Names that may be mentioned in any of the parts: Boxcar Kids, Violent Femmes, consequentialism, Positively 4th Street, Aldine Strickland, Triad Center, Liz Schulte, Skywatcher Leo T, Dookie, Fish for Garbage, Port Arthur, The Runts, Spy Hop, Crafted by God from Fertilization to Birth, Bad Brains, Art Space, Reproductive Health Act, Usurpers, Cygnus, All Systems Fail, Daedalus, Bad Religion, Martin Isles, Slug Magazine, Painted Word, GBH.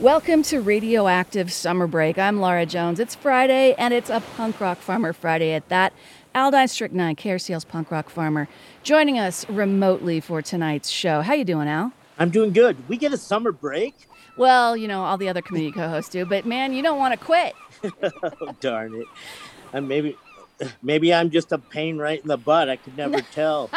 Welcome to Radioactive Summer Break. I'm Laura Jones. It's Friday, and it's a Punk Rock Farmer Friday at that. Aldine Strickland, KRCL's Punk Rock Farmer, joining us remotely for tonight's show. How you doing, Al? I'm doing good. We get a summer break? Well, you know, all the other community co-hosts do, but man, you don't want to quit. Oh, darn it. Maybe I'm just a pain right in the butt. I could never tell.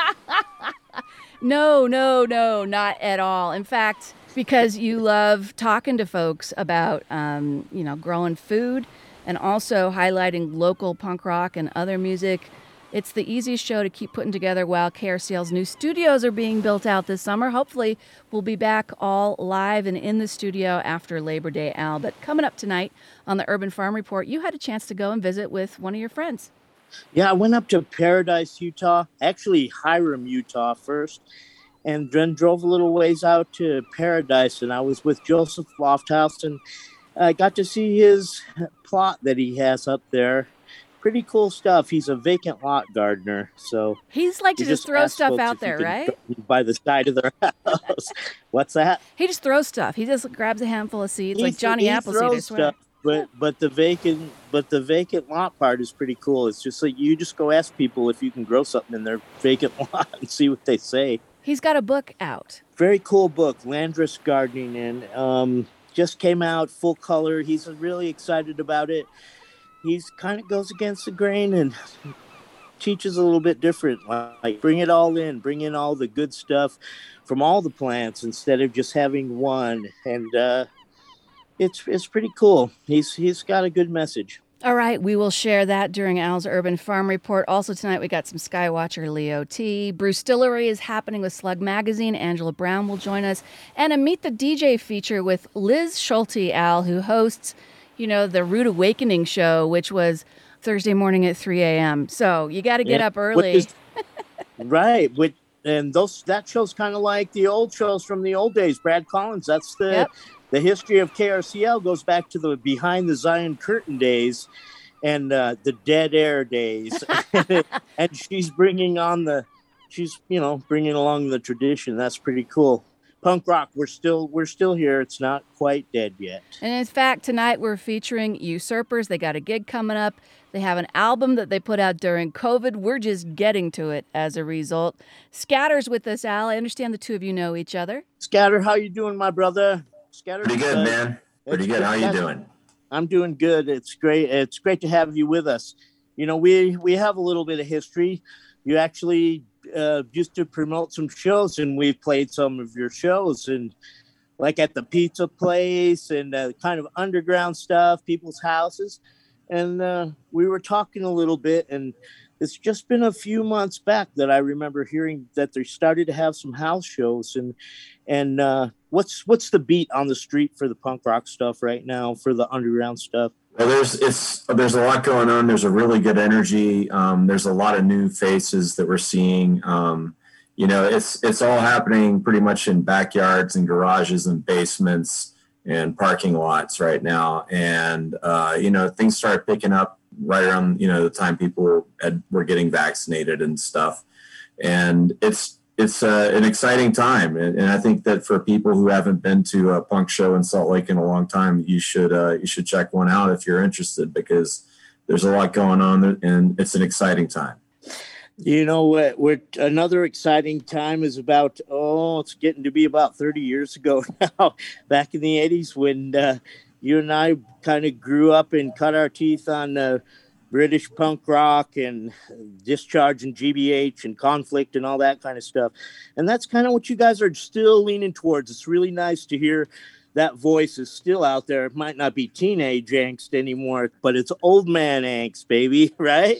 No, not at all. In fact, because you love talking to folks about, growing food and also highlighting local punk rock and other music. It's the easiest show to keep putting together while KRCL's new studios are being built out this summer. Hopefully, we'll be back all live and in the studio after Labor Day, Al. But coming up tonight on the Urban Farm Report, you had a chance to go and visit with one of your friends. Yeah, I went up to Paradise, Utah, actually Hyrum, Utah first, and then drove a little ways out to Paradise, and I was with Joseph Lofthouse, and I got to see his plot that he has up there. Pretty cool stuff. He's a vacant lot gardener, so he's like to just throw stuff out there, right? By the side of their house. What's that? He just throws stuff. He just grabs a handful of seeds, like Johnny Appleseed. I swear. But the vacant lot part is pretty cool. It's just like you just go ask people if you can grow something in their vacant lot and see what they say. He's got a book out. Very cool book, Landrace Gardening, and just came out full color. He's really excited about it. He's kind of goes against the grain and teaches a little bit different. Like bring it all in, bring in all the good stuff from all the plants instead of just having one. And it's pretty cool. He's got a good message. All right, we will share that during Al's Urban Farm Report. Also tonight, we got some Skywatcher Leo T. Brewstillery is happening with Slug Magazine. Angela Brown will join us, and a Meet the DJ feature with Liz Schulte, Al, who hosts, the Rude Awakening show, which was Thursday morning at 3 a.m. So you got to get up early. Right. And that show's kind of like the old shows from the old days. Brad Collins, that's the history of KRCL goes back to the behind the Zion curtain days and the dead air days. And she's bringing along the tradition. That's pretty cool. Punk rock, we're still here. It's not quite dead yet. And in fact, tonight we're featuring Usurpers. They got a gig coming up. They have an album that they put out during COVID. We're just getting to it as a result. Scatter's with us, Al. I understand the two of you know each other. Scatter, how you doing, my brother? Scatter, pretty good, man. Pretty good. How you doing? I'm doing good. It's great. It's great to have you with us. We have a little bit of history. You actually used to promote some shows, and we've played some of your shows, and like at the pizza place and kind of underground stuff, people's houses, and we were talking a little bit, and it's just been a few months back that I remember hearing that they started to have some house shows, and what's the beat on the street for the punk rock stuff right now, for the underground stuff? Well, there's a lot going on. There's a really good energy. There's a lot of new faces that we're seeing. It's all happening pretty much in backyards and garages and basements and parking lots right now. And things start picking up right around the time people were getting vaccinated and stuff. And it's an exciting time. And I think that for people who haven't been to a punk show in Salt Lake in a long time, you should check one out if you're interested, because there's a lot going on there, and it's an exciting time. Another exciting time is it's getting to be about 30 years ago now, back in the 80s when you and I kind of grew up and cut our teeth on British punk rock and Discharge and GBH and Conflict and all that kind of stuff. And that's kind of what you guys are still leaning towards. It's really nice to hear that voice is still out there. It might not be teenage angst anymore, but it's old man angst, baby, right?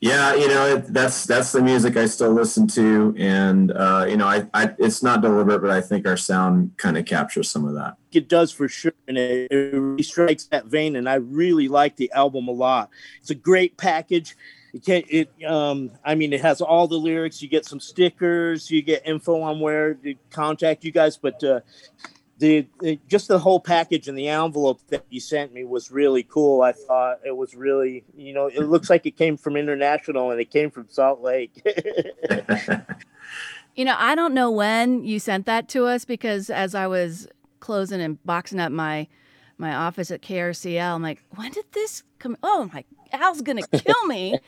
Yeah, that's the music I still listen to. And, it's not deliberate, but I think our sound kind of captures some of that. It does for sure, and it really strikes that vein, and I really like the album a lot. It's a great package. It has all the lyrics. You get some stickers, you get info on where to contact you guys, but just the whole package and the envelope that you sent me was really cool. I thought it was really, it looks like it came from international, and it came from Salt Lake. I don't know when you sent that to us, because as I was closing and boxing up my office at KRCL. I'm like, when did this come? Oh, my, Al's going to kill me.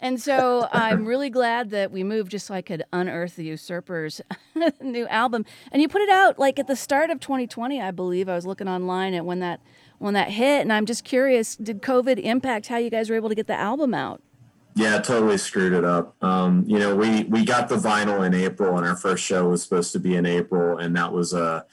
And so I'm really glad that we moved just so I could unearth the Usurpers' new album. And you put it out like at the start of 2020, I believe. I was looking online at when that hit, and I'm just curious, did COVID impact how you guys were able to get the album out? Yeah, it totally screwed it up. We got the vinyl in April, and our first show was supposed to be in April, and that was that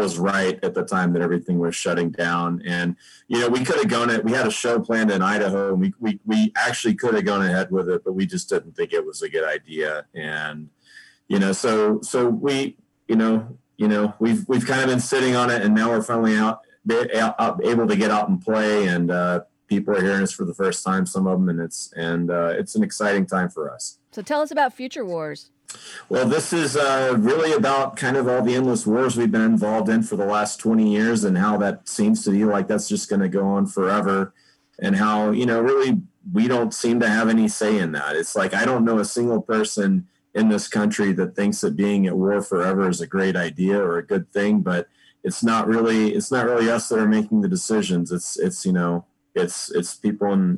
was right at the time that everything was shutting down. And we could have gone it. We had a show planned in Idaho, and we actually could have gone ahead with it, but we just didn't think it was a good idea. And so we we've kind of been sitting on it, and now we're finally able to get out and play, and people are hearing us for the first time, some of them, and it's an exciting time for us. So tell us about Future Wars. Well, this is really about kind of all the endless wars we've been involved in for the last 20 years and how that seems to be like that's just going to go on forever, and how, really we don't seem to have any say in that. It's like I don't know a single person in this country that thinks that being at war forever is a great idea or a good thing, but it's not really us that are making the decisions. It's people in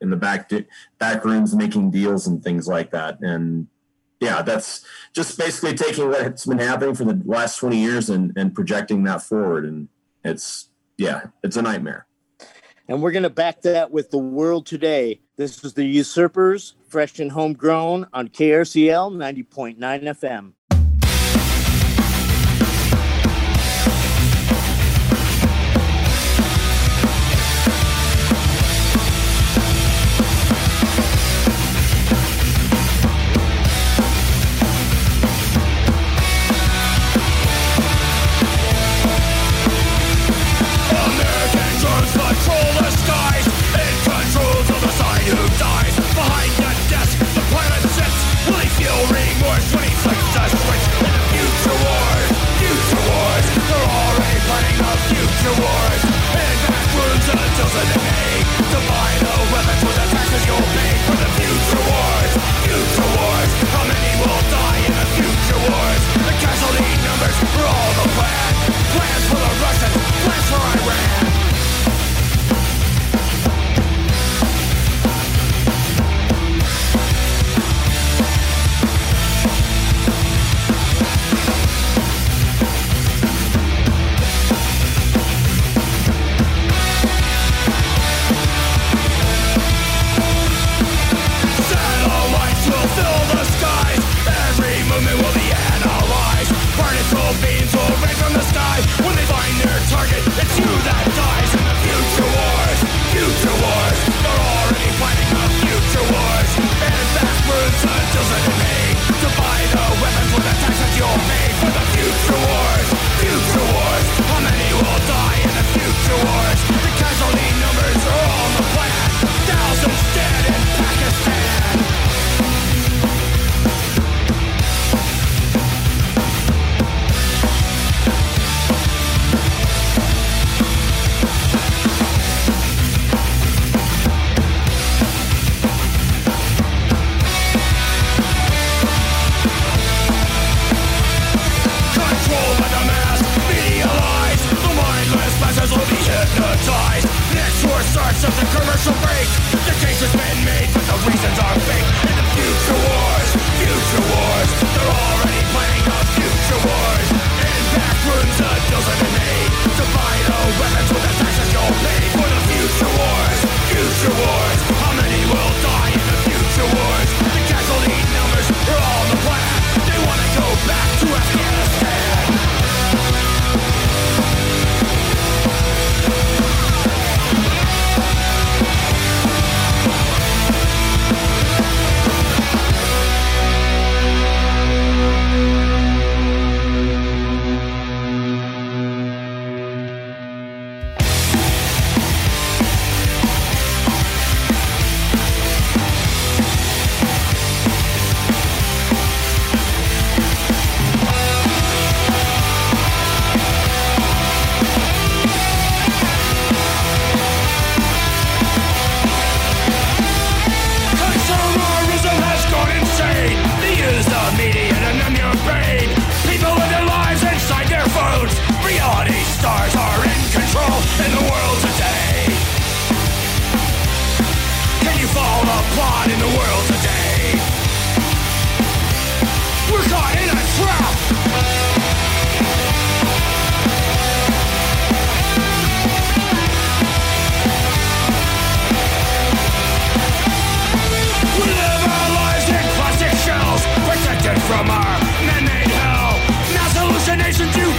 the back rooms making deals and things like that. And yeah, that's just basically taking what's been happening for the last 20 years and projecting that forward. And it's a nightmare. And we're going to back that with The World Today. This is the Usurpers, fresh and homegrown on KRCL 90.9 FM.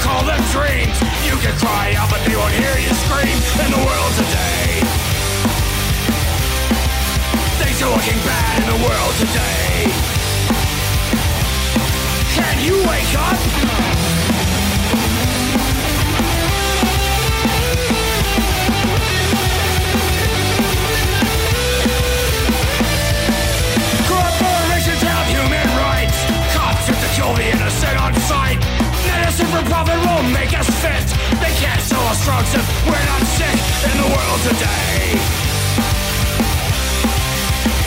call them dreams. You can cry out, but they won't hear you scream. In the world today, things are looking bad in the world today. Can you wake up? Kill the innocent on sight. Medicine for profit will make us fit. They can't sell us drugs if we're not sick. In the world today,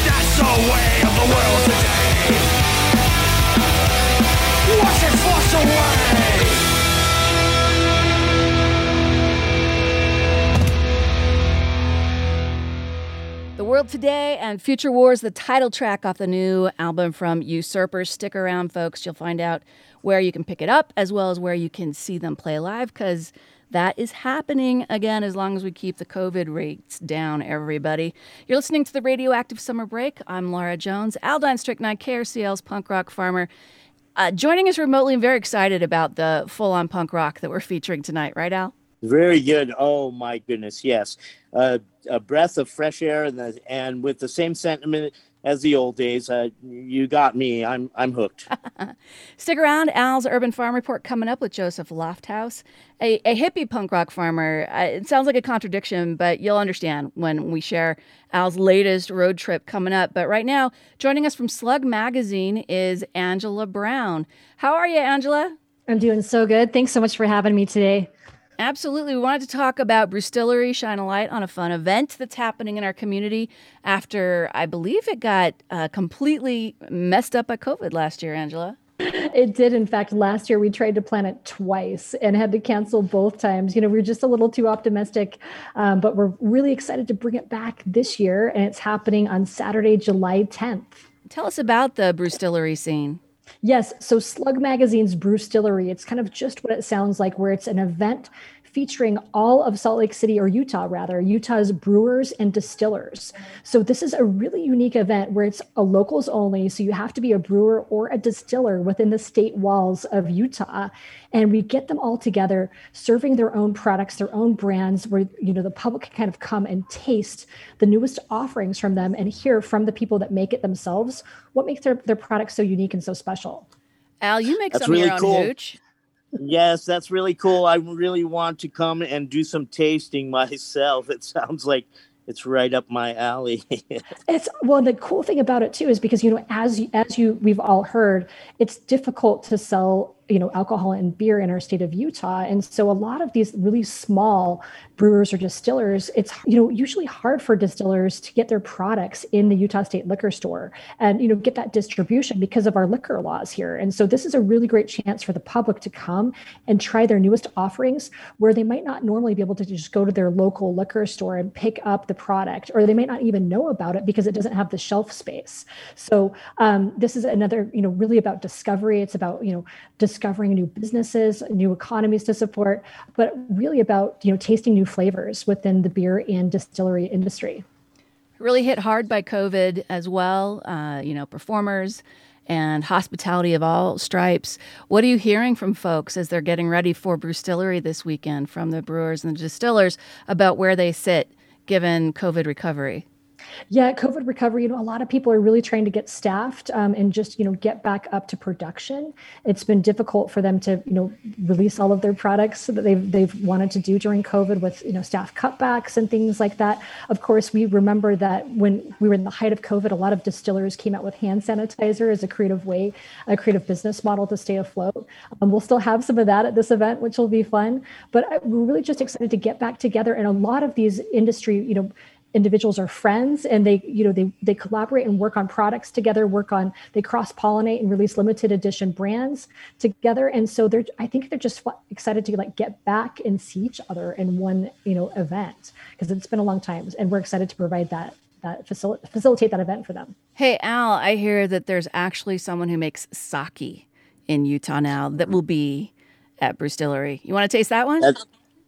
that's the way of the world today. Watch it force away. The World Today and Future Wars, the title track off the new album from Usurpers. Stick around, folks. You'll find out where you can pick it up as well as where you can see them play live, because that is happening again as long as we keep the COVID rates down, everybody. You're listening to the Radioactive Summer Break. I'm Laura Jones, Aldine Strickland, KRCL's punk rock farmer. Joining us remotely, I'm very excited about the full-on punk rock that we're featuring tonight. Right, Al? Very good. Oh, my goodness, yes. A breath of fresh air and with the same sentiment as the old days. You got me. I'm hooked. Stick around. Al's Urban Farm Report coming up with Joseph Lofthouse, a hippie punk rock farmer. It sounds like a contradiction, but you'll understand when we share Al's latest road trip coming up. But right now, joining us from Slug Magazine is Angela Brown. How are you, Angela? I'm doing so good. Thanks so much for having me today. Absolutely. We wanted to talk about Brewstillery, shine a light on a fun event that's happening in our community after, I believe, it got completely messed up by COVID last year, Angela. It did. In fact, last year we tried to plan it twice and had to cancel both times. You know, we were just a little too optimistic, but we're really excited to bring it back this year. And it's happening on Saturday, July 10th. Tell us about the Brewstillery scene. Yes. So Slug Magazine's Brewstillery, it's kind of just what it sounds like, where it's an event featuring all of Salt Lake City, or Utah rather, Utah's brewers and distillers. So this is a really unique event where it's a locals only. So you have to be a brewer or a distiller within the state walls of Utah. And we get them all together serving their own products, their own brands, where, you know, the public can kind of come and taste the newest offerings from them and hear from the people that make it themselves what makes their products so unique and so special. Al, you make some of your own hooch. Yes, that's really cool. I really want to come and do some tasting myself. It sounds like it's right up my alley. It's, well, the cool thing about it too is because, you know, as we've all heard, it's difficult to sell, you know, alcohol and beer in our state of Utah. And so a lot of these really small brewers or distillers, it's, you know, usually hard for distillers to get their products in the Utah State Liquor Store and, you know, get that distribution because of our liquor laws here. And so this is a really great chance for the public to come and try their newest offerings, where they might not normally be able to just go to their local liquor store and pick up the product, or they might not even know about it because it doesn't have the shelf space. So this is another, you know, really about discovery. It's about, you know, discovering new businesses, new economies to support, but really about, you know, tasting new flavors within the beer and distillery industry. Really hit hard by COVID as well, you know, performers and hospitality of all stripes. What are you hearing from folks as they're getting ready for Brewstillery this weekend from the brewers and the distillers about where they sit given COVID recovery? Yeah, COVID recovery, you know, a lot of people are really trying to get staffed and just, you know, get back up to production. It's been difficult for them to, you know, release all of their products that they've wanted to do during COVID with, you know, staff cutbacks and things like that. Of course, we remember that when we were in the height of COVID, a lot of distillers came out with hand sanitizer as a creative business model to stay afloat. We'll still have some of that at this event, which will be fun. But we're really just excited to get back together. And a lot of these industry, you know, individuals are friends, and they, you know, they collaborate and work on products together, they cross-pollinate and release limited edition brands together. And so I think they're just excited to like get back and see each other in one, you know, event, because it's been a long time, and we're excited to provide that facilitate that event for them. Hey, Al, I hear that there's actually someone who makes sake in Utah now that will be at Brewstillery. You want to taste that one?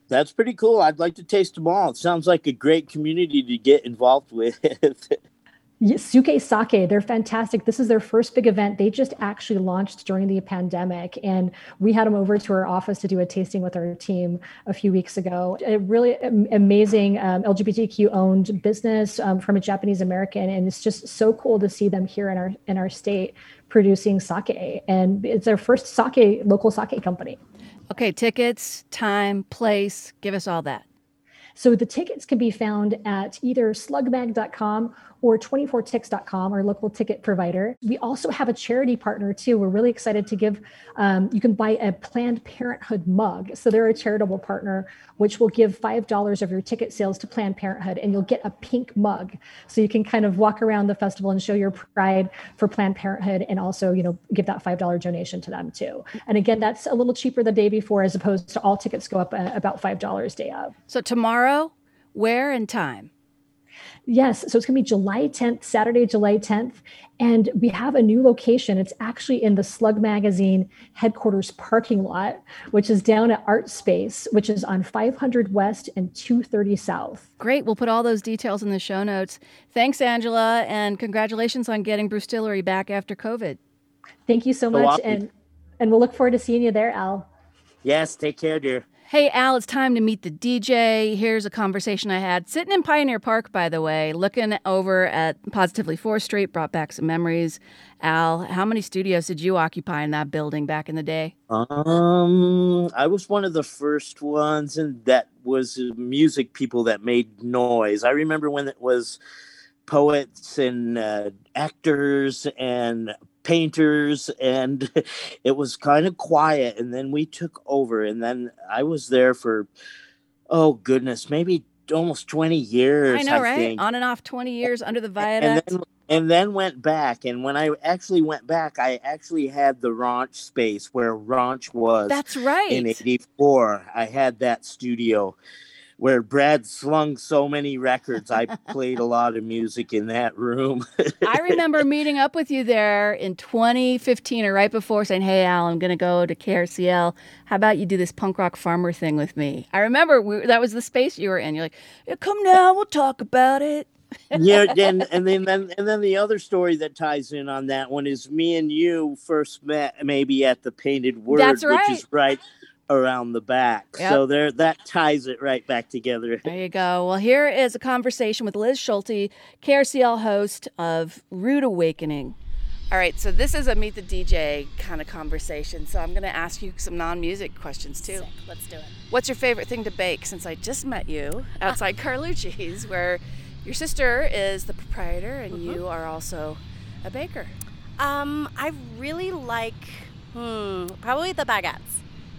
That's pretty cool. I'd like to taste them all. It sounds like a great community to get involved with. Suke Sake, they're fantastic. This is their first big event. They just actually launched during the pandemic, and we had them over to our office to do a tasting with our team a few weeks ago. A really amazing LGBTQ-owned business from a Japanese American, and it's just so cool to see them here in our state producing sake. And it's their first sake, local sake company. Okay, tickets, time, place, give us all that. So the tickets can be found at either slugmag.com or 24tix.com, our local ticket provider. We also have a charity partner too. We're really excited to give, you can buy a Planned Parenthood mug. So they're a charitable partner, which will give $5 of your ticket sales to Planned Parenthood, and you'll get a pink mug. So you can kind of walk around the festival and show your pride for Planned Parenthood, and also, you know, give that $5 donation to them too. And again, that's a little cheaper the day before, as opposed to all tickets go up about $5 day of. So tomorrow, where and time? Yes. So it's going to be July 10th, Saturday, July 10th. And we have a new location. It's actually in the Slug Magazine headquarters parking lot, which is down at Art Space, which is on 500 West and 230 South. Great. We'll put all those details in the show notes. Thanks, Angela. And congratulations on getting Brewstillery back after COVID. Thank you so much. Awesome. And we'll look forward to seeing you there, Al. Yes. Take care, dear. Hey, Al, it's time to meet the DJ. Here's a conversation I had sitting in Pioneer Park, by the way, looking over at Positively 4th Street, brought back some memories. Al, how many studios did you occupy in that building back in the day? I was one of the first ones, and that was music people that made noise. I remember when it was poets and actors and painters, and it was kind of quiet, and then we took over, and then I was there for, oh goodness, maybe almost 20 years. I know, right? I think. On and off 20 years under the viaduct. And then went back, and when I actually went back, I actually had the Raunch space where Raunch was. That's right. In 84, I had that studio where Brad slung so many records. I played a lot of music in that room. I remember meeting up with you there in 2015 or right before, saying, hey, Al, I'm going to go to KRCL. How about you do this punk rock farmer thing with me? I remember that was the space you were in. You're like, yeah, come now, we'll talk about it. Yeah, and then the other story that ties in on that one is me and you first met maybe at the Painted Word. That's right. Which is right around the back. Yep. So there, that ties it right back together. There you go. Well, here is a conversation with Liz Schulte, KRCL host of Rude Awakening. All right, so this is a Meet the DJ kind of conversation, so I'm going to ask you some non-music questions, too. Sick. Let's do it. What's your favorite thing to bake, since I just met you outside Carlucci's, where your sister is the proprietor and you are also a baker? I really like, probably the baguettes.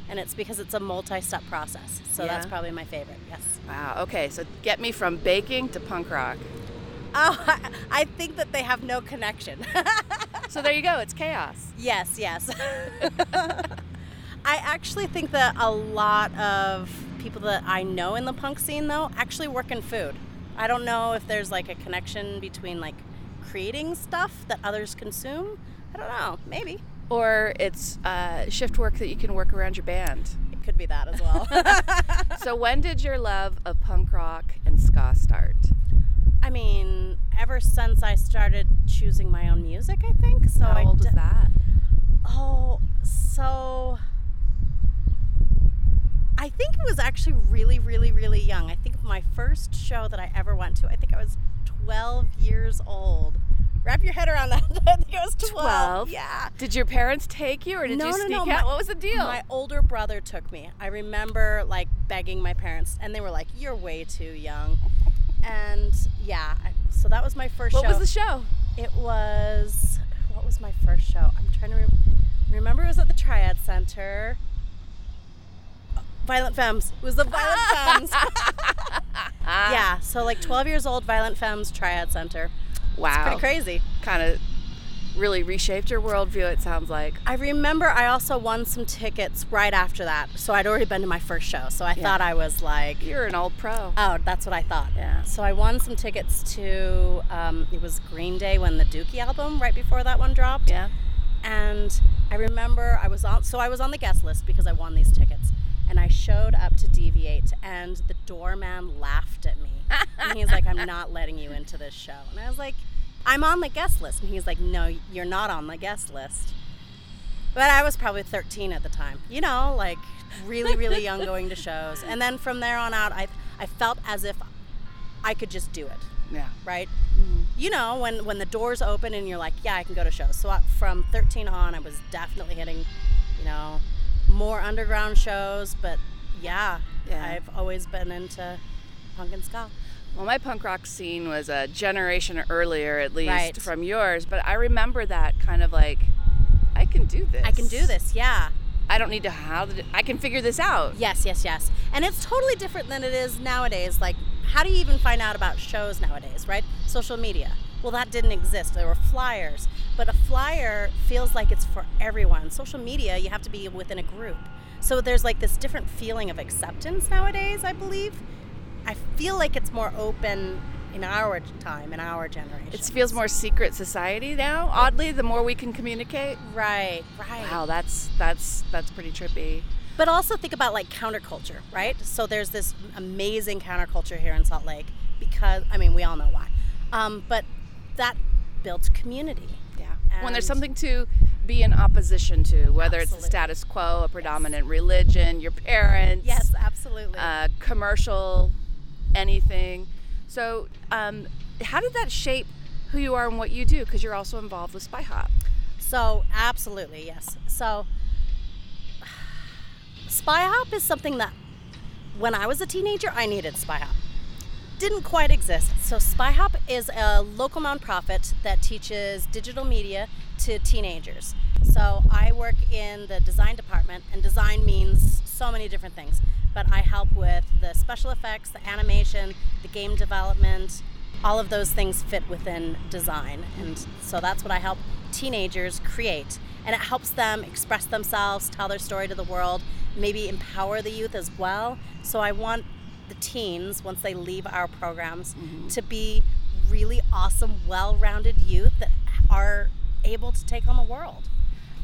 And it's because it's a multi-step process. So that's probably my favorite, yes. Wow, okay, so get me from baking to punk rock. Oh, I think that they have no connection. So there you go, it's chaos. Yes, yes. I actually think that a lot of people that I know in the punk scene, though, actually work in food. I don't know if there's like a connection between like creating stuff that others consume. I don't know, maybe. Or it's shift work that you can work around your band. It could be that as well. So when did your love of punk rock and ska start? I mean, ever since I started choosing my own music, I think. So how old was that? Oh, so I think it was actually really, really, really young. I think my first show that I ever went to, I think I was 12 years old. Wrap your head around that. I think it was 12. Yeah. Did your parents take you, or did you sneak out? What was the deal? My older brother took me. I remember like begging my parents, and they were like, "You're way too young." And yeah, so that was my first show. What was the show? What was my first show? I'm trying to remember. It was at the Triad Center. Violent Femmes. It was the Violent Femmes. Yeah. So like 12 years old, Violent Femmes, Triad Center. Wow. It's pretty crazy. Kind of really reshaped your worldview, it sounds like. I remember I also won some tickets right after that. So I'd already been to my first show. So I thought I was like... You're an old pro. Oh, that's what I thought. Yeah. So I won some tickets to... it was Green Day when the Dookie album, right before that one dropped. Yeah. And I remember I was on the guest list because I won these tickets. And I showed up to Deviate, and the doorman laughed at me. And he's like, "I'm not letting you into this show." And I was like, I'm on the guest list. And he's like, no, you're not on the guest list. But I was probably 13 at the time, you know, like really, really young going to shows. And then from there on out, I felt as if I could just do it. Yeah. Right? Mm-hmm. You know, when the doors open and you're like, yeah, I can go to shows. So from 13 on, I was definitely hitting, you know, more underground shows. But yeah. I've always been into punk and ska. Well, my punk rock scene was a generation earlier, at least, right, from yours. But I remember that kind of like, I can do this. I can do this, yeah. I don't need to, I can figure this out. Yes. And it's totally different than it is nowadays. Like, how do you even find out about shows nowadays, right? Social media. Well, that didn't exist. There were flyers. But a flyer feels like it's for everyone. Social media, you have to be within a group. So there's like this different feeling of acceptance nowadays, I believe. I feel like it's more open in our time, in our generation. It feels more secret society now, oddly, the more we can communicate. Right. Wow, that's pretty trippy. But also think about like counterculture, right? So there's this amazing counterculture here in Salt Lake because, I mean, we all know why. But that builds community. Yeah. And when there's something to be in opposition to, whether it's the status quo, a predominant religion, your parents. Yes, absolutely. Commercial, anything. So how did that shape who you are and what you do? Because you're also involved with Spy Hop. So absolutely, yes. So Spy Hop is something that when I was a teenager, I needed Spy Hop. Didn't quite exist. So Spy Hop is a local nonprofit that teaches digital media to teenagers. So I work in the design department, and design means so many different things. But I help with the special effects, the animation, the game development. All of those things fit within design. And so that's what I help teenagers create. And it helps them express themselves, tell their story to the world, maybe empower the youth as well. So I want the teens, once they leave our programs, mm-hmm, to be really awesome, well-rounded youth that are able to take on the world.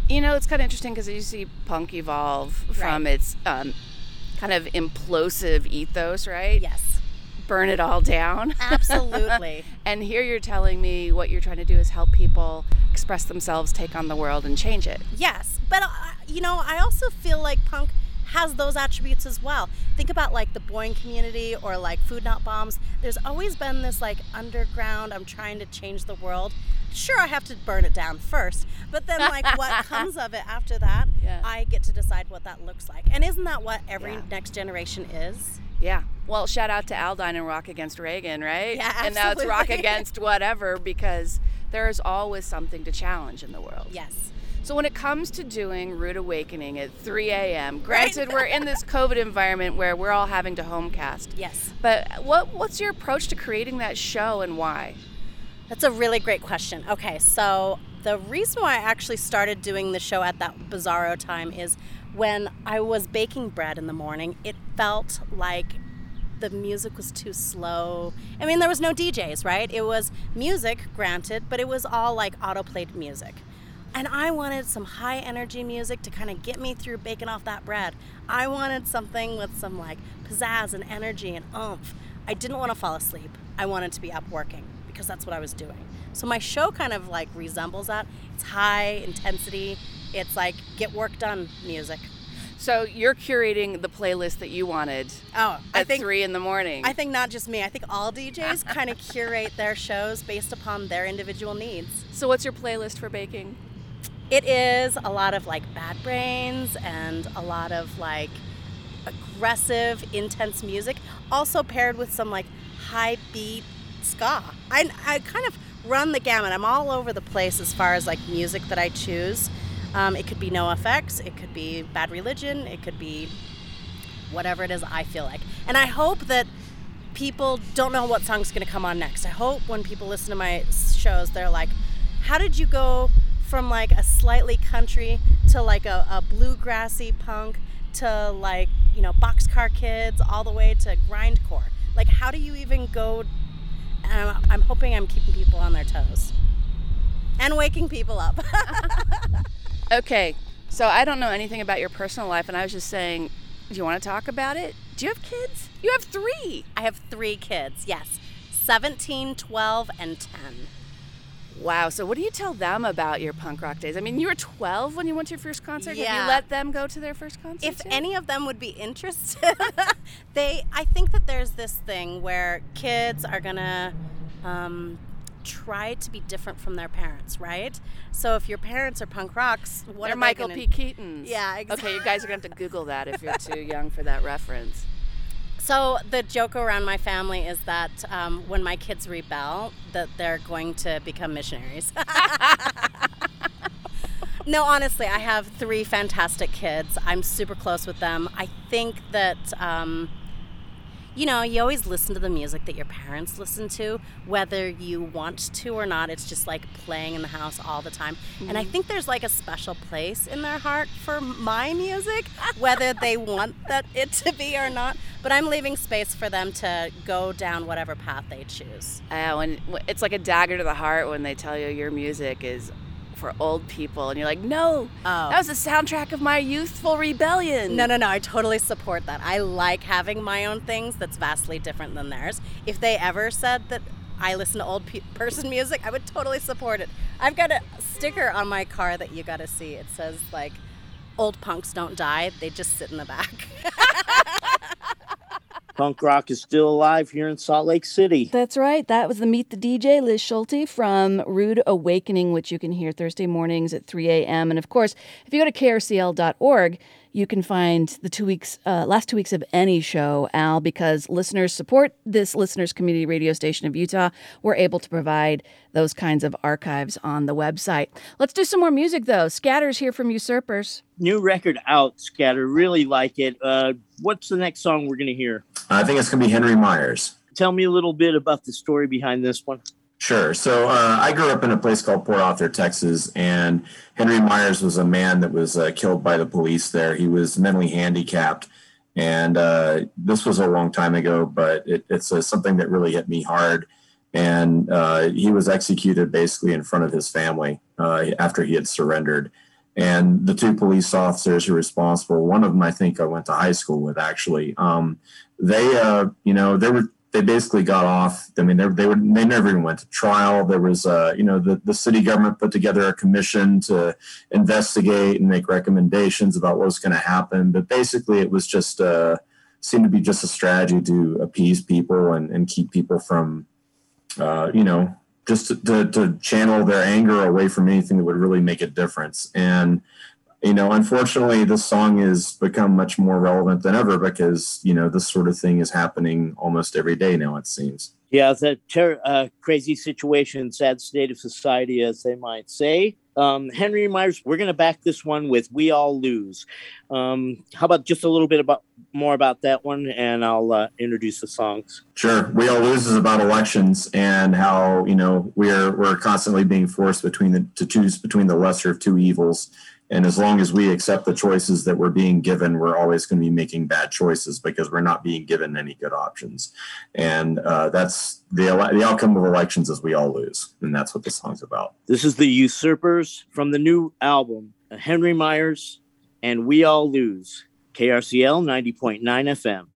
You know, it's kind of interesting because you see punk evolve from its kind of implosive ethos, right? Yes. Burn it all down. Absolutely. And here you're telling me what you're trying to do is help people express themselves, take on the world, and change it. Yes. But, you know, I also feel like punk has those attributes as well. Think about, like, the Boyne community or, like, Food Not Bombs. There's always been this, like, underground, I'm trying to change the world. Sure, I have to burn it down first, but then, like, what comes of it after that, yeah, I get to decide what that looks like. And isn't that what every next generation is? Yeah. Well, shout out to Aldine and Rock Against Reagan, right? Yeah, absolutely. And now it's Rock Against whatever, because there is always something to challenge in the world. Yes. So when it comes to doing Rude Awakening at 3 a.m., granted, we're in this COVID environment where we're all having to homecast. Yes. But what's your approach to creating that show and why? That's a really great question. Okay, so the reason why I actually started doing the show at that bizarro time is when I was baking bread in the morning, it felt like the music was too slow. I mean, there was no DJs, right? It was music, granted, but it was all like autoplayed music. And I wanted some high energy music to kind of get me through baking off that bread. I wanted something with some like pizzazz and energy and oomph. I didn't want to fall asleep. I wanted to be up working, because that's what I was doing. So my show kind of like resembles that. It's high intensity. It's like get work done music. So you're curating the playlist that you wanted at 3 in the morning. I think not just me. I think all DJs kind of curate their shows based upon their individual needs. So what's your playlist for baking? It is a lot of like Bad Brains and a lot of like aggressive, intense music, also paired with some like high beat ska. I kind of run the gamut. I'm all over the place as far as like music that I choose. It could be NoFX, it could be Bad Religion, it could be whatever it is I feel like. And I hope that people don't know what song's going to come on next. I hope when people listen to my shows, they're like, how did you go from like a slightly country to like a bluegrassy punk to like, you know, Boxcar Kids all the way to grindcore? Like, how do you even go? I'm hoping I'm keeping people on their toes and waking people up. Okay, so I don't know anything about your personal life, and I was just saying, do you want to talk about it? Do you have kids? You have 3. I have 3 kids, yes. 17, 12, and 10. Wow. So what do you tell them about your punk rock days? I mean, you were 12 when you went to your first concert. Yeah. Have you let them go to their first concert? If yet? Any of them would be interested. I think that there's this thing where kids are going to try to be different from their parents, right? So if your parents are punk rocks, what are they Michael P. Keatons. Yeah, exactly. Okay, you guys are going to have to Google that if you're too young for that reference. So the joke around my family is that when my kids rebel, that they're going to become missionaries. No, honestly, I have 3 fantastic kids. I'm super close with them. I think that, you always listen to the music that your parents listen to, whether you want to or not. It's just like playing in the house all the time. Mm-hmm. And I think there's like a special place in their heart for my music, whether they want it to be or not. But I'm leaving space for them to go down whatever path they choose. Oh, and it's like a dagger to the heart when they tell you your music is for old people, and you're like, no, that was the soundtrack of my youthful rebellion. No, I totally support that. I like having my own things that's vastly different than theirs. If they ever said that I listen to old person music, I would totally support it. I've got a sticker on my car that you gotta see. It says, like, old punks don't die, they just sit in the back. Punk rock is still alive here in Salt Lake City. That's right. That was the Meet the DJ, Liz Schulte from Rude Awakening, which you can hear Thursday mornings at 3 a.m. And, of course, if you go to krcl.org, you can find the last 2 weeks of any show, Al, because listeners support this listeners' community radio station of Utah. We're able to provide those kinds of archives on the website. Let's do some more music, though. Scatter's here from Usurpers. New record out, Scatter. Really like it. What's the next song we're going to hear? I think it's going to be Henry Myers. Tell me a little bit about the story behind this one. Sure. So I grew up in a place called Port Arthur, Texas, and Henry Myers was a man that was killed by the police there. He was mentally handicapped, and this was a long time ago, but it's something that really hit me hard. And he was executed basically in front of his family after he had surrendered. And the 2 police officers who were responsible, one of them I think I went to high school with, actually, they basically got off. I mean, they never even went to trial. There was, the city government put together a commission to investigate and make recommendations about what was going to happen. But basically it was just seemed to be just a strategy to appease people and keep people from, just to channel their anger away from anything that would really make a difference. And, unfortunately, this song has become much more relevant than ever because, this sort of thing is happening almost every day now, it seems. Yeah, it's a crazy situation, sad state of society, as they might say. Henry Myers, we're going to back this one with We All Lose. How about just a little bit more about that one, and I'll introduce the songs. Sure. We All Lose is about elections and how, we're constantly being forced to choose between the lesser of 2 evils. And as long as we accept the choices that we're being given, we're always going to be making bad choices because we're not being given any good options. And that's the outcome of elections is we all lose. And that's what the song's about. This is the Usurpers from the new album, Henry Myers and We All Lose, KRCL 90.9 FM.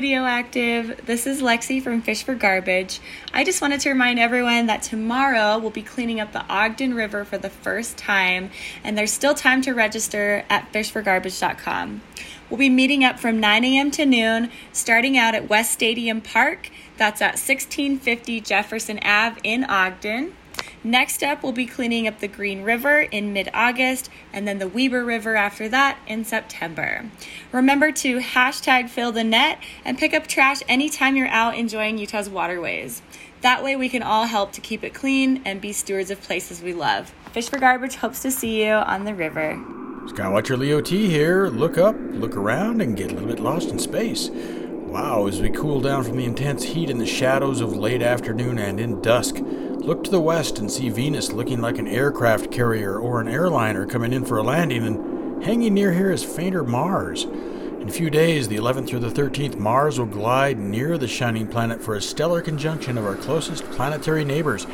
Radioactive. This is Lexi from Fish for Garbage. I just wanted to remind everyone that tomorrow we'll be cleaning up the Ogden River for the first time, and there's still time to register at fishforgarbage.com. We'll be meeting up from 9 a.m. to noon, starting out at West Stadium Park. That's at 1650 Jefferson Ave in Ogden. Next up, we'll be cleaning up the Green River in mid-August, and then the Weber River after that in September. Remember to #FillTheNet and pick up trash anytime you're out enjoying Utah's waterways. That way we can all help to keep it clean and be stewards of places we love. Fish for Garbage hopes to see you on the river. Skywatcher Leo T here. Look up, look around, and get a little bit lost in space. Wow, as we cool down from the intense heat in the shadows of late afternoon and in dusk, look to the west and see Venus looking like an aircraft carrier or an airliner coming in for a landing, and hanging near here is fainter Mars. In a few days, the 11th through the 13th, Mars will glide near the shining planet for a stellar conjunction of our closest planetary neighbors,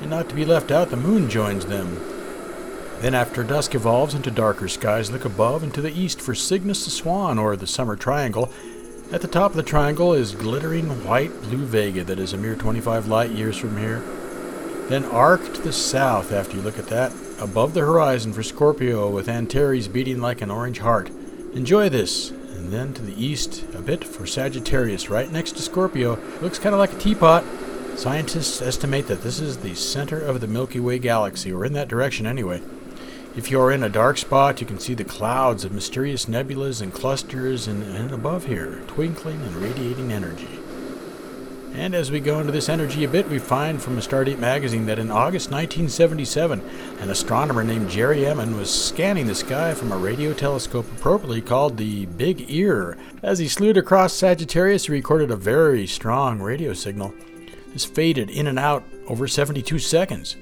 and not to be left out, the moon joins them. Then after dusk evolves into darker skies, look above and to the east for Cygnus the Swan, or the Summer Triangle. At the top of the triangle is glittering white blue Vega that is a mere 25 light years from here. Then arc to the south after you look at that, above the horizon for Scorpio with Antares beating like an orange heart. Enjoy this. And then to the east a bit for Sagittarius right next to Scorpio. Looks kind of like a teapot. Scientists estimate that this is the center of the Milky Way galaxy, or in that direction anyway. If you're in a dark spot, you can see the clouds of mysterious nebulas and clusters and above here, twinkling and radiating energy. And as we go into this energy a bit, we find from a Stardate magazine that in August 1977, an astronomer named Jerry Emmon was scanning the sky from a radio telescope appropriately called the Big Ear. As he slewed across Sagittarius, he recorded a very strong radio signal. This faded in and out over 72 seconds.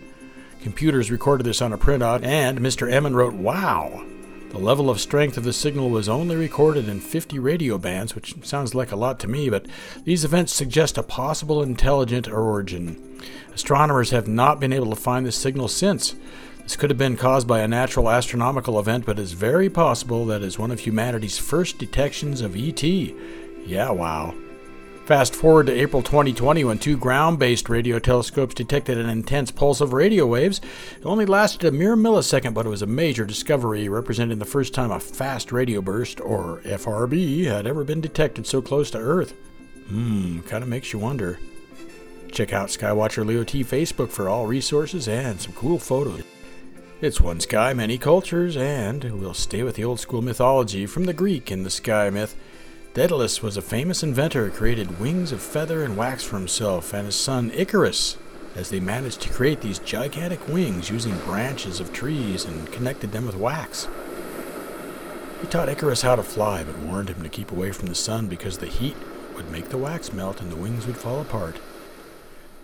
Computers recorded this on a printout, and Mr. Emmon wrote, "Wow!" The level of strength of the signal was only recorded in 50 radio bands, which sounds like a lot to me, but these events suggest a possible intelligent origin. Astronomers have not been able to find this signal since. This could have been caused by a natural astronomical event, but it's very possible that it's one of humanity's first detections of ET. Yeah, wow. Fast forward to April 2020 when two ground-based radio telescopes detected an intense pulse of radio waves. It only lasted a mere millisecond, but it was a major discovery, representing the first time a fast radio burst, or FRB, had ever been detected so close to Earth. Kind of makes you wonder. Check out Skywatcher Leo T Facebook for all resources and some cool photos. It's one sky, many cultures, and we'll stay with the old school mythology from the Greek in the sky myth. Daedalus was a famous inventor who created wings of feather and wax for himself and his son Icarus, as they managed to create these gigantic wings using branches of trees and connected them with wax. He taught Icarus how to fly, but warned him to keep away from the sun because the heat would make the wax melt and the wings would fall apart.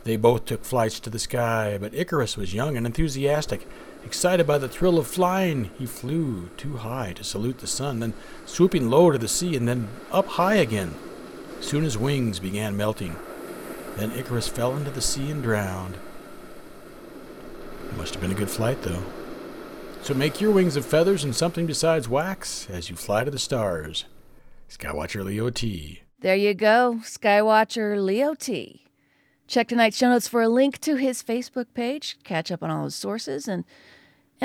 They both took flights to the sky, but Icarus was young and enthusiastic. Excited by the thrill of flying, he flew too high to salute the sun, then swooping low to the sea, and then up high again. Soon his wings began melting. Then Icarus fell into the sea and drowned. It must have been a good flight, though. So make your wings of feathers and something besides wax as you fly to the stars. Skywatcher Leo T. There you go, Skywatcher Leo T. Check tonight's show notes for a link to his Facebook page, catch up on all his sources, and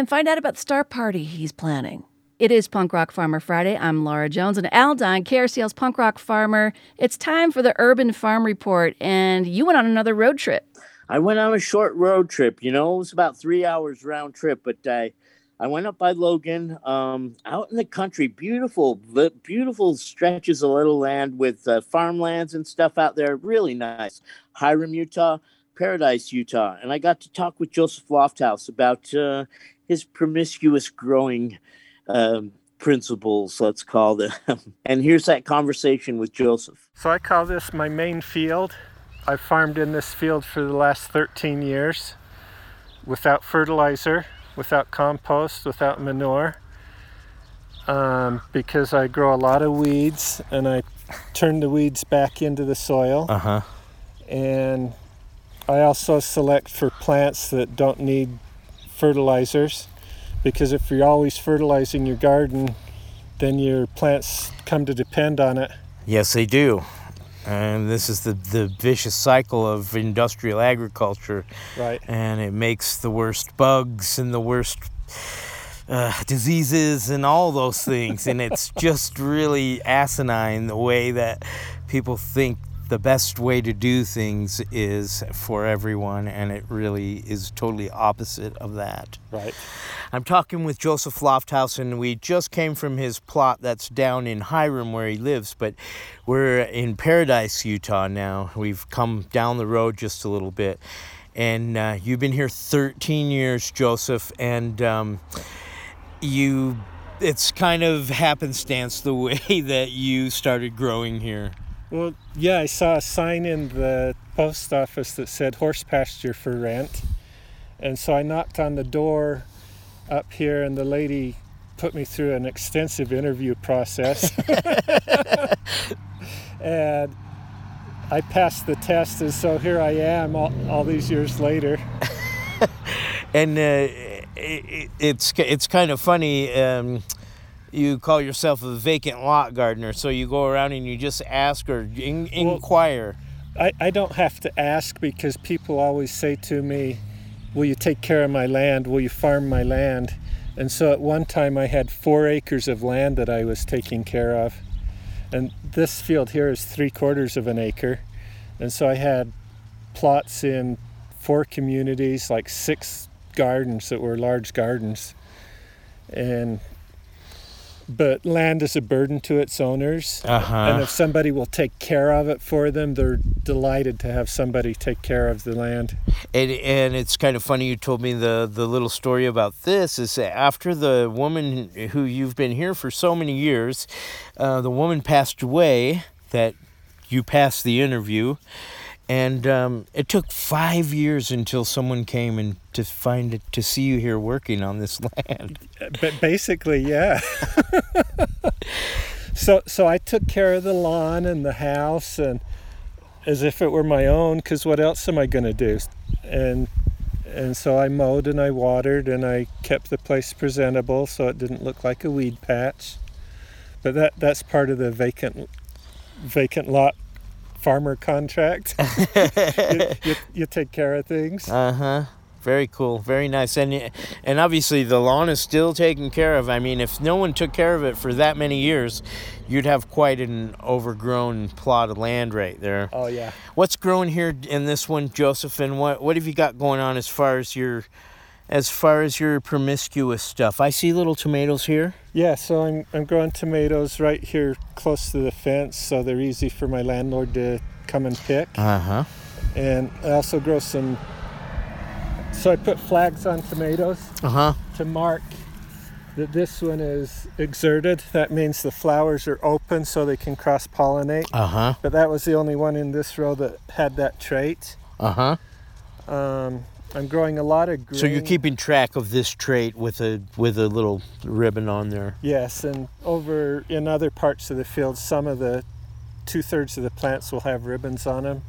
find out about the star party he's planning. It is Punk Rock Farmer Friday. I'm Laura Jones and Aldine, KRCL's Punk Rock Farmer. It's time for the Urban Farm Report, and you went on another road trip. I went on a short road trip. You know, it was about 3 hours round trip, but I went up by Logan, out in the country, beautiful stretches of little land with farmlands and stuff out there. Really nice. Hyrum, Utah, Paradise, Utah. And I got to talk with Joseph Lofthouse about his promiscuous growing principles, let's call them. And here's that conversation with Joseph. So I call this my main field. I've farmed in this field for the last 13 years without fertilizer, without compost, without manure, because I grow a lot of weeds and I turn the weeds back into the soil. Uh-huh. And I also select for plants that don't need fertilizers, because if you're always fertilizing your garden, then your plants come to depend on it. Yes, they do. And this is the vicious cycle of industrial agriculture. Right. And it makes the worst bugs and the worst diseases and all those things. And it's just really asinine the way that people think the best way to do things is for everyone, and it really is totally opposite of that. Right. I'm talking with Joseph Lofthouse, and we just came from his plot that's down in Hiram where he lives, but we're in Paradise, Utah now. We've come down the road just a little bit, and you've been here 13 years, Joseph, and it's kind of happenstance the way that you started growing here. Well, yeah, I saw a sign in the post office that said horse pasture for rent. And so I knocked on the door up here, and the lady put me through an extensive interview process. And I passed the test, and so here I am all these years later. And it's kind of funny. You call yourself a vacant lot gardener, so you go around and you just ask or inquire. Well, I don't have to ask, because people always say to me, will you take care of my land? Will you farm my land? And so at one time I had 4 acres of land that I was taking care of. And this field here is 3/4 of an acre. And so I had plots in 4 communities, like 6 gardens that were large gardens. But land is a burden to its owners, and if somebody will take care of it for them, they're delighted to have somebody take care of the land. And it's kind of funny you told me the little story about this, is that after the woman who you've been here for so many years, the woman passed away that you passed the interview, and it took 5 years until someone came and to see you here working on this land. But basically, yeah. So I took care of the lawn and the house, and as if it were my own, because what else am I going to do? And so I mowed and I watered and I kept the place presentable so it didn't look like a weed patch. But that's part of the vacant lot farmer contract. you take care of things. Very cool, very nice. And obviously the lawn is still taken care of. I mean, if no one took care of it for that many years, you'd have quite an overgrown plot of land right there. Oh yeah. What's growing here in this one, Joseph, and what have you got going on as far as your promiscuous stuff? I see little tomatoes here. Yeah, so I'm growing tomatoes right here close to the fence, so they're easy for my landlord to come and pick. And I also grow some, so I put flags on tomatoes to mark that this one is exerted. That means the flowers are open so they can cross-pollinate. But that was the only one in this row that had that trait. I'm growing a lot of green. So you're keeping track of this trait with a little ribbon on there. Yes, and over in other parts of the field, some of the 2/3 of the plants will have ribbons on them.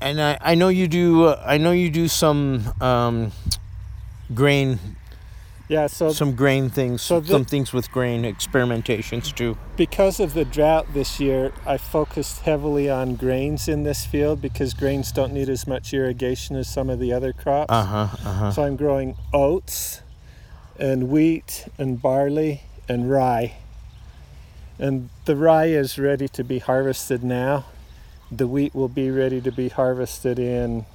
And I know you do. I know you do some grain. Yeah, so some grain things. So some things with grain experimentations too. Because of the drought this year, I focused heavily on grains in this field because grains don't need as much irrigation as some of the other crops. So I'm growing oats, and wheat, and barley, and rye. And the rye is ready to be harvested now. The wheat will be ready to be harvested in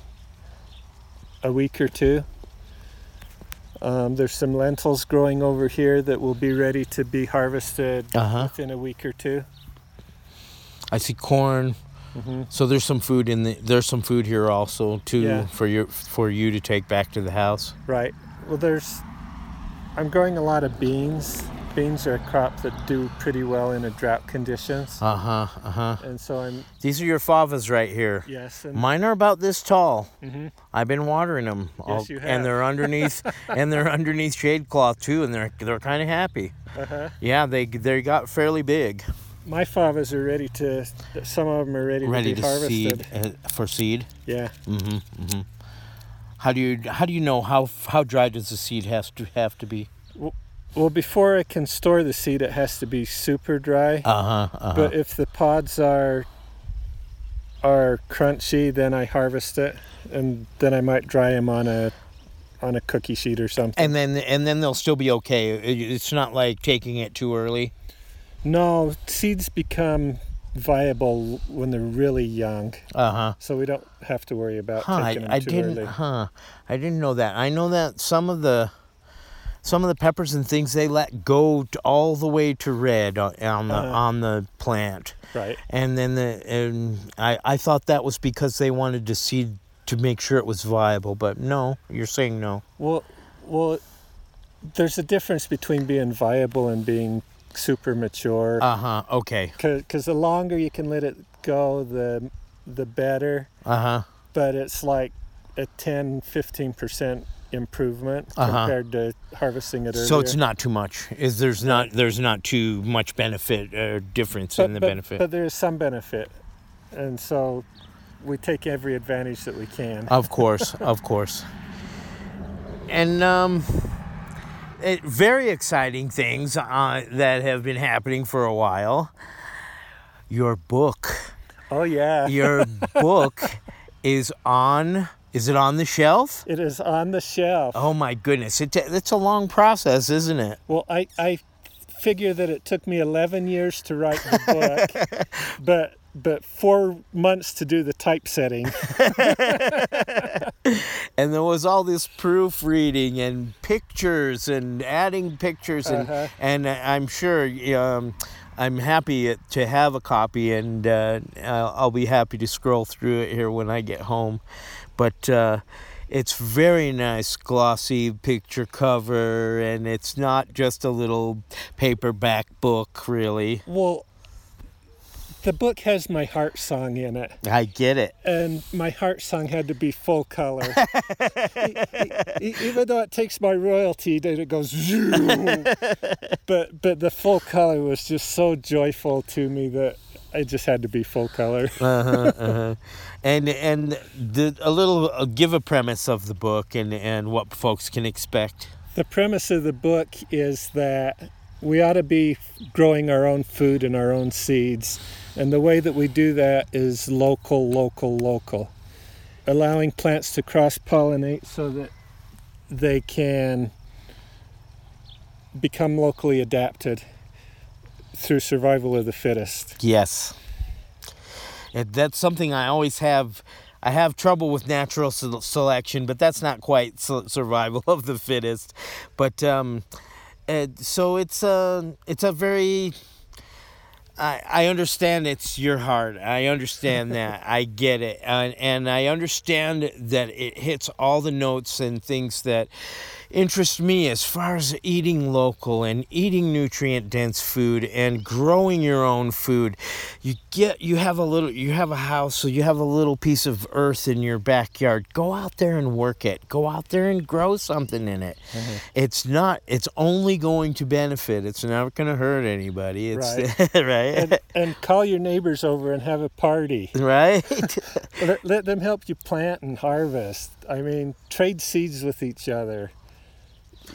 a week or two. There's some lentils growing over here that will be ready to be harvested within a week or two. I see corn. So there's some food here also too for you to take back to the house. Right. Well, I'm growing a lot of beans. Beans are a crop that do pretty well in a drought conditions. And so these are your favas right here. Yes. And mine are about this tall. I've been watering them. Yes, you have. And they're underneath, shade cloth too, and they're kind of happy. Yeah, they got fairly big. My favas are ready to. Some of them are ready to be harvested. Seed, for seed. Yeah. How do you know how dry does the seed have to be? Well, Well, before it can store the seed, it has to be super dry. But if the pods are crunchy, then I harvest it, and then I might dry them on a cookie sheet or something. And then they'll still be okay. It's not like taking it too early. No, seeds become viable when they're really young. So we don't have to worry about taking them too early. I didn't know that. I know that some of the peppers and things, they let go all the way to red on the plant. Right. And then I thought that was because they wanted to seed to make sure it was viable, but no, you're saying no. Well, there's a difference between being viable and being super mature. Okay. Because the longer you can let it go, the better. But it's like a 10-15% improvement compared to harvesting it earlier. So it's not too much. There's not too much benefit or difference in the benefit. But there's some benefit, and so we take every advantage that we can. Of course. And very exciting things that have been happening for a while. Your book. Oh yeah. Your book is on. Is it on the shelf? It is on the shelf. Oh, my goodness. It's a long process, isn't it? Well, I figure that it took me 11 years to write the book, but 4 months to do the typesetting. And there was all this proofreading and pictures and adding pictures. And I'm sure... I'm happy to have a copy, and I'll be happy to scroll through it here when I get home. But it's very nice, glossy picture cover, and it's not just a little paperback book, really. Well, the book has my heart song in it. I get it. And my heart song had to be full color. Even though it takes my royalty, then it goes zoom. But the full color was just so joyful to me that it just had to be full color. And give a premise of the book and what folks can expect. The premise of the book is that we ought to be growing our own food and our own seeds. And the way that we do that is local. Allowing plants to cross-pollinate so that they can become locally adapted through survival of the fittest. Yes. And that's something I always have. I have trouble with natural selection, but that's not quite survival of the fittest. But... so it's a very... I understand it's your heart. I understand that. I get it. And I understand that it hits all the notes and things that interest me as far as eating local and eating nutrient-dense food and growing your own food. You have a house, so you have a little piece of earth in your backyard. Go out there and work it. Go out there and grow something in it. It's only going to benefit. It's not going to hurt anybody. It's right. And call your neighbors over and have a party. Right. let them help you plant and harvest. I mean, trade seeds with each other.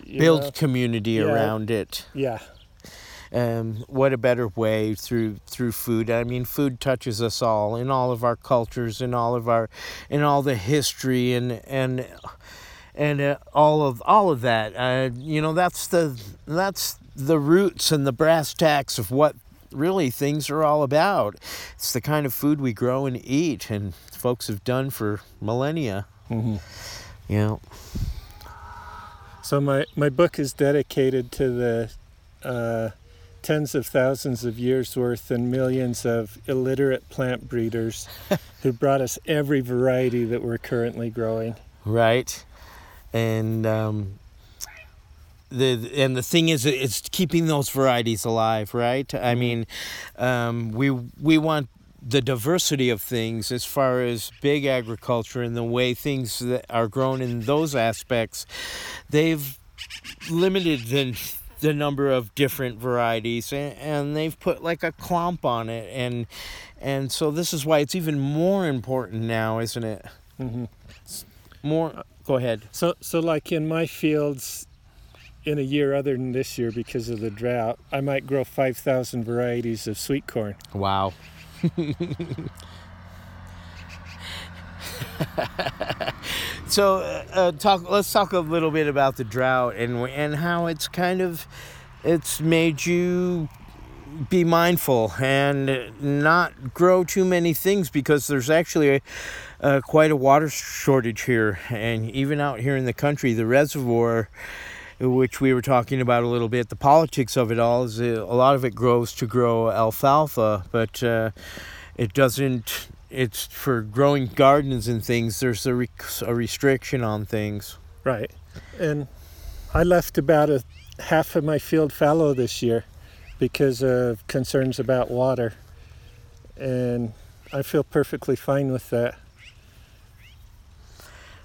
Build community around it. Yeah. What a better way through food. I mean, food touches us all in all of our cultures, in all the history and all of that. That's the roots and the brass tacks of what really things are all about. It's the kind of food we grow and eat, and folks have done for millennia. So my book is dedicated to the tens of thousands of years worth and millions of illiterate plant breeders who brought us every variety that we're currently growing. Right. And the thing is, it's keeping those varieties alive, right? I mean, we want the diversity of things as far as big agriculture and the way things that are grown in those aspects. They've limited the number of different varieties, and they've put like a clump on it, and so this is why it's even more important now, isn't it? Go ahead. So like in my fields, in a year other than this year because of the drought, I might grow 5,000 varieties of sweet corn. Wow. So let's talk a little bit about the drought and how it's kind of, it's made you be mindful and not grow too many things, because there's actually quite a water shortage here, and even out here in the country, the reservoir, which we were talking about a little bit, the politics of it all is a lot of it grows to grow alfalfa, but it doesn't, it's for growing gardens and things, there's a restriction on things. Right. And I left about half of my field fallow this year because of concerns about water, and I feel perfectly fine with that.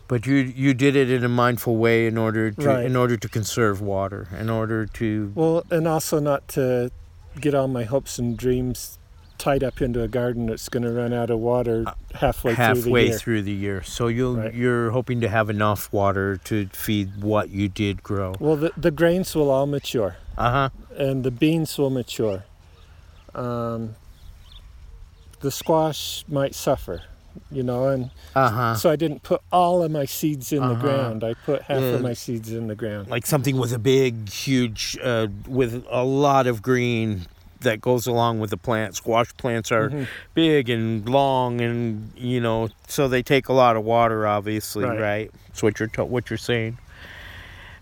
But you did it in a mindful way in order to conserve water, in order to... Well, and also not to get all my hopes and dreams tied up into a garden that's going to run out of water halfway through the year. So you're hoping to have enough water to feed what you did grow. Well, the grains will all mature. Uh-huh. And the beans will mature. The squash might suffer. So I didn't put all of my seeds in the ground. I put half of my seeds in the ground. Like something with a big, huge, with a lot of green that goes along with the plant. Squash plants are big and long, and so they take a lot of water, obviously, right? That's what you're saying.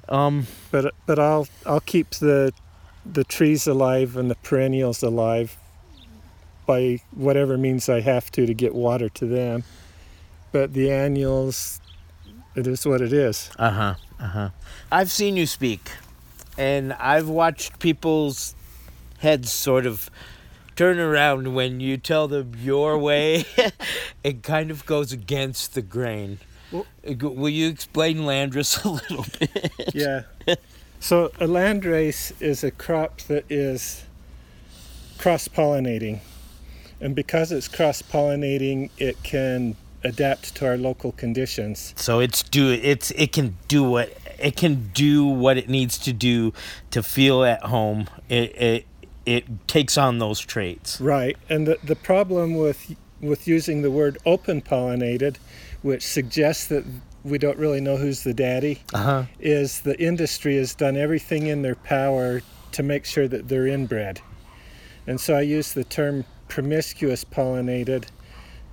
But I'll keep the trees alive and the perennials alive by whatever means I have to get water to them. But the annuals, it is what it is. I've seen you speak, and I've watched people's heads sort of turn around when you tell them your way. It kind of goes against the grain. Well, will you explain landrace a little bit? Yeah. So a landrace is a crop that is cross-pollinating. And because it's cross-pollinating, it can adapt to our local conditions. So it can do what it needs to do to feel at home. It takes on those traits. Right. And the problem with using the word open pollinated, which suggests that we don't really know who's the daddy, is the industry has done everything in their power to make sure that they're inbred. And so I use the term promiscuous pollinated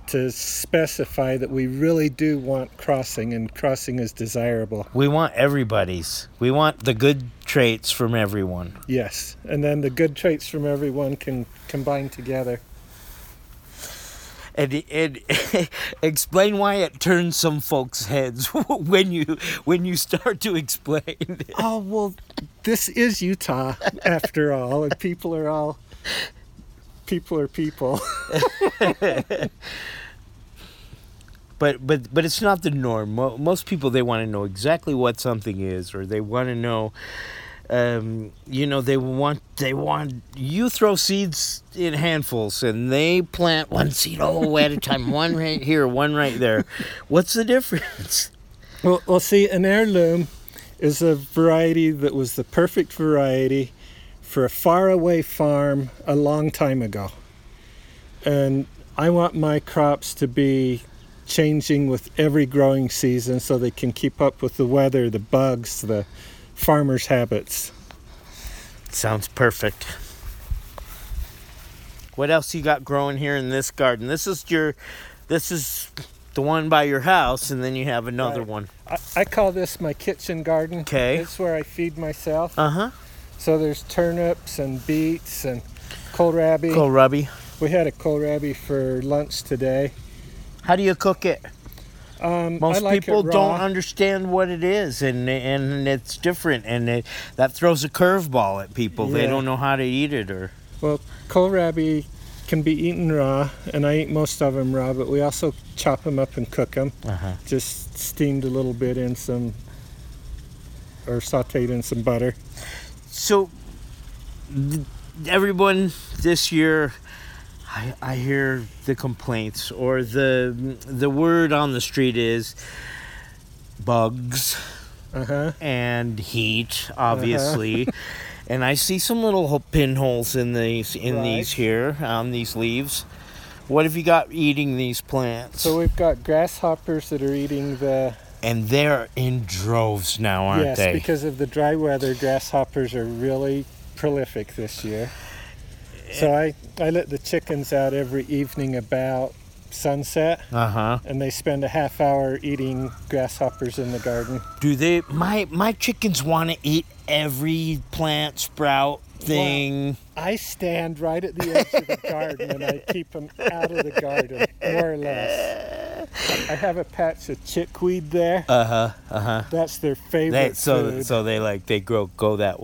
to specify that we really do want crossing, and crossing is desirable. We want everybody's. We want the good traits from everyone. Yes, and then the good traits from everyone can combine together. And explain why it turns some folks' heads when you start to explain it. Oh, well, this is Utah, after all, and people are people. But it's not the norm. Most people, they want to know exactly what something is, or they want to know, you throw seeds in handfuls, and they plant one seed at a time, one right here, one right there. What's the difference? Well, see, an heirloom is a variety that was the perfect variety for a faraway farm a long time ago. And I want my crops to be changing with every growing season so they can keep up with the weather, the bugs, the farmers' habits. Sounds perfect. What else you got growing here in this garden? This is the one by your house, and then you have another one. I call this my kitchen garden. Okay. It's where I feed myself. So there's turnips and beets and kohlrabi. We had a kohlrabi for lunch today. How do you cook it? Most people don't understand what it is, and it's different, and that throws a curveball at people. Yeah. They don't know how to eat it. Well, kohlrabi can be eaten raw, and I eat most of them raw, but we also chop them up and cook them. Just steamed a little bit in some, or sauteed in some butter. So, everyone this year, I hear the complaints, or the word on the street is bugs, and heat, obviously. And I see some little pinholes in these these here on these leaves. What have you got eating these plants? So we've got grasshoppers that are eating the... And they're in droves now, aren't they? Yes, because of the dry weather, grasshoppers are really prolific this year. So I let the chickens out every evening about sunset. And they spend a half hour eating grasshoppers in the garden. Do they... My chickens want to eat every plant sprout thing. Well, I stand right at the edge of the garden and I keep them out of the garden, more or less. I have a patch of chickweed there. That's their favorite food. So they go that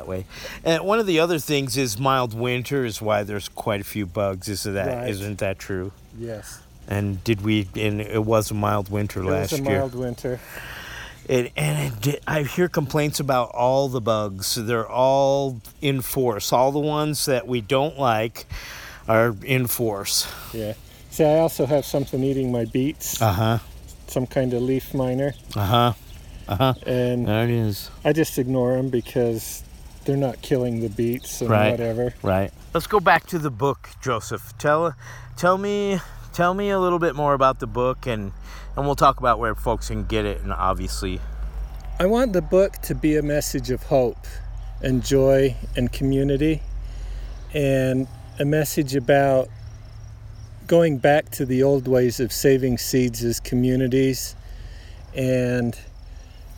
way. And one of the other things is mild winter is why there's quite a few bugs. Isn't that true? Yes. And it was a mild winter last year. It was a mild winter. I hear complaints about all the bugs. They're all in force. All the ones that we don't like are in force. Yeah. See, I also have something eating my beets. Some kind of leaf miner. And there it is. I just ignore them because they're not killing the beets and whatever. Let's go back to the book, Joseph. Tell me a little bit more about the book, and we'll talk about where folks can get it, and obviously. I want the book to be a message of hope and joy and community, and a message about going back to the old ways of saving seeds as communities. And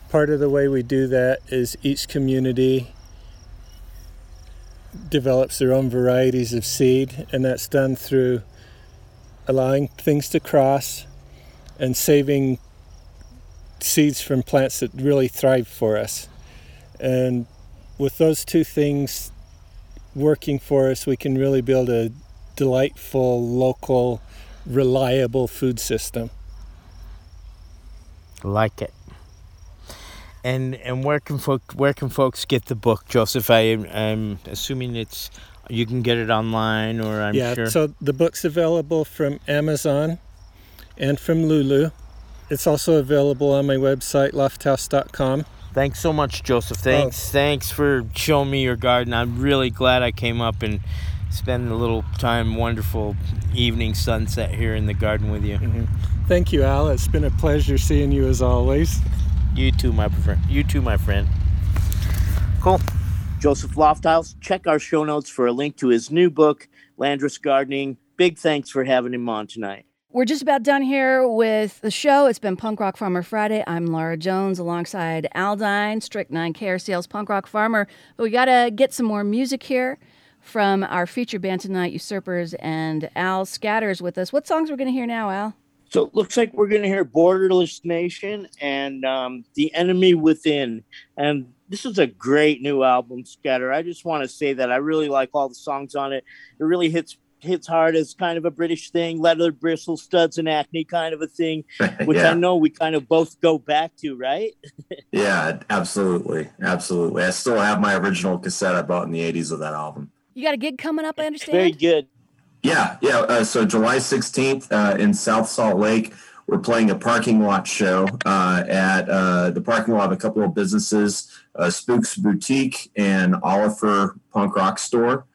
part of the way we do that is each community develops their own varieties of seed, and that's done through allowing things to cross and saving seeds from plants that really thrive for us. And with those two things working for us, we can really build a delightful, local, reliable food system. Like it. And where can folks get the book, Joseph? I'm assuming you can get it online, or sure. Yeah, so the book's available from Amazon and from Lulu. It's also available on my website, lofthouse.com. Thanks so much, Joseph. Thanks for showing me your garden. I'm really glad I came up and spent a little time, wonderful evening sunset here in the garden with you. Thank you, Al. It's been a pleasure seeing you as always. You too, my friend. Cool. Joseph Lofthouse. Check our show notes for a link to his new book, Landrace Gardening. Big thanks for having him on tonight. We're just about done here with the show. It's been Punk Rock Farmer Friday. I'm Laura Jones alongside Aldine Strickland, KRCL's Punk Rock Farmer. But we got to get some more music here from our feature band tonight, Usurpers, and Al Scatter's with us. What songs are we going to hear now, Al? So it looks like we're going to hear Borderless Nation and The Enemy Within. And this is a great new album, Scatter. I just want to say that I really like all the songs on it. It really hits hard as kind of a British thing, leather, bristle, studs, and acne kind of a thing, which I know we kind of both go back to, right? Yeah, absolutely. Absolutely. I still have my original cassette I bought in the 80s of that album. You got a gig coming up, I understand? Very good. Yeah. So July 16th in South Salt Lake, we're playing a parking lot show at the parking lot of a couple of businesses, Spook's Boutique and Oliver Punk Rock Store.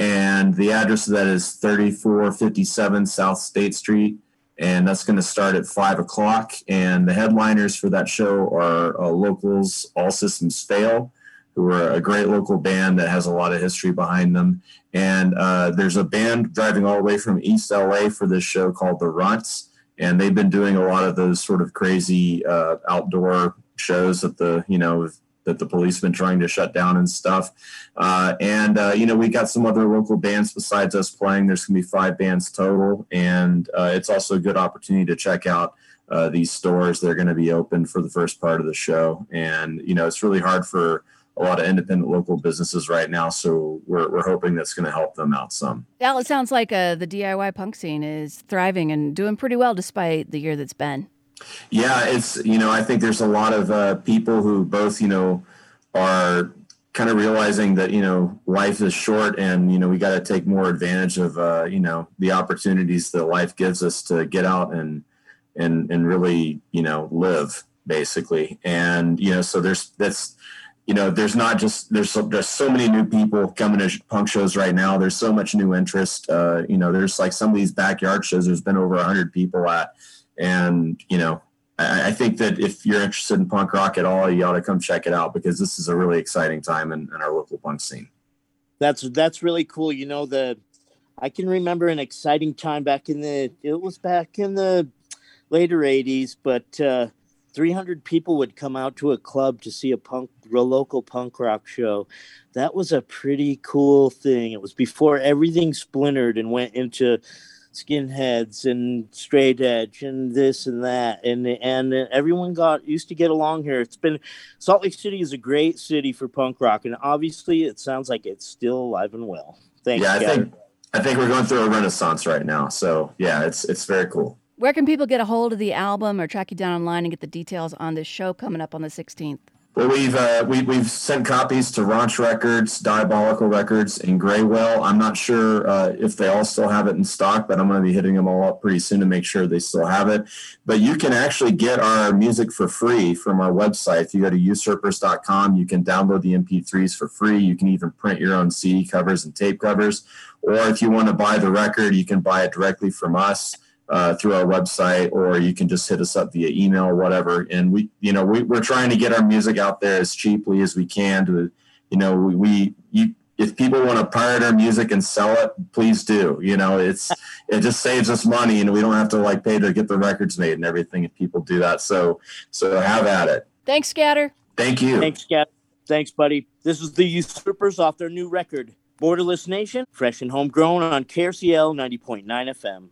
And the address of that is 3457 South State Street. And that's going to start at 5 o'clock. And the headliners for that show are locals, All Systems Fail, who are a great local band that has a lot of history behind them. And there's a band driving all the way from East LA for this show called The Runts. And they've been doing a lot of those sort of crazy outdoor shows that the police been trying to shut down and stuff. We got some other local bands besides us playing. There's going to be 5 bands total. And it's also a good opportunity to check out these stores. They're going to be open for the first part of the show. And, it's really hard for a lot of independent local businesses right now, so we're hoping that's going to help them out some. Al, it sounds like the DIY punk scene is thriving and doing pretty well despite the year that's been. Yeah, it's, I think there's a lot of people who both, are kind of realizing that, life is short and, we got to take more advantage of, the opportunities that life gives us to get out and really, live. basically. And, you know, so there's so many new people coming to punk shows right now. There's so much new interest. There's like some of these backyard shows, there's been over 100 people at, and, you know, I think that if you're interested in punk rock at all, you ought to come check it out, because this is a really exciting time in our local punk scene. That's really cool. You know, I can remember an exciting time back in the later 80s, but 300 people would come out to a club to see a local punk rock show. That was a pretty cool thing. It was before everything splintered and went into skinheads and straight edge and this and that, and everyone used to get along here. Salt Lake City is a great city for punk rock, and obviously it sounds like it's still alive and well. Thanks. Yeah, I think we're going through a renaissance right now, so yeah, it's very cool. Where can people get a hold of the album or track you down online and get the details on this show coming up on the 16th? Well, we've sent copies to Raunch Records, Diabolical Records, and Graywell. I'm not sure if they all still have it in stock, but I'm going to be hitting them all up pretty soon to make sure they still have it. But you can actually get our music for free from our website. If you go to usurpers.com, you can download the MP3s for free. You can even print your own CD covers and tape covers. Or if you want to buy the record, you can buy it directly from us. Through our website, or you can just hit us up via email or whatever. And we're trying to get our music out there as cheaply as we can. If people want to pirate our music and sell it, please do. You know, it just saves us money, and we don't have to like pay to get the records made and everything if people do that. So have at it. Thanks, Scatter. Thank you. Thanks, Scatter. Thanks, buddy. This is the Usurpers off their new record, Borderless Nation, fresh and homegrown on KRCL 90.9 FM.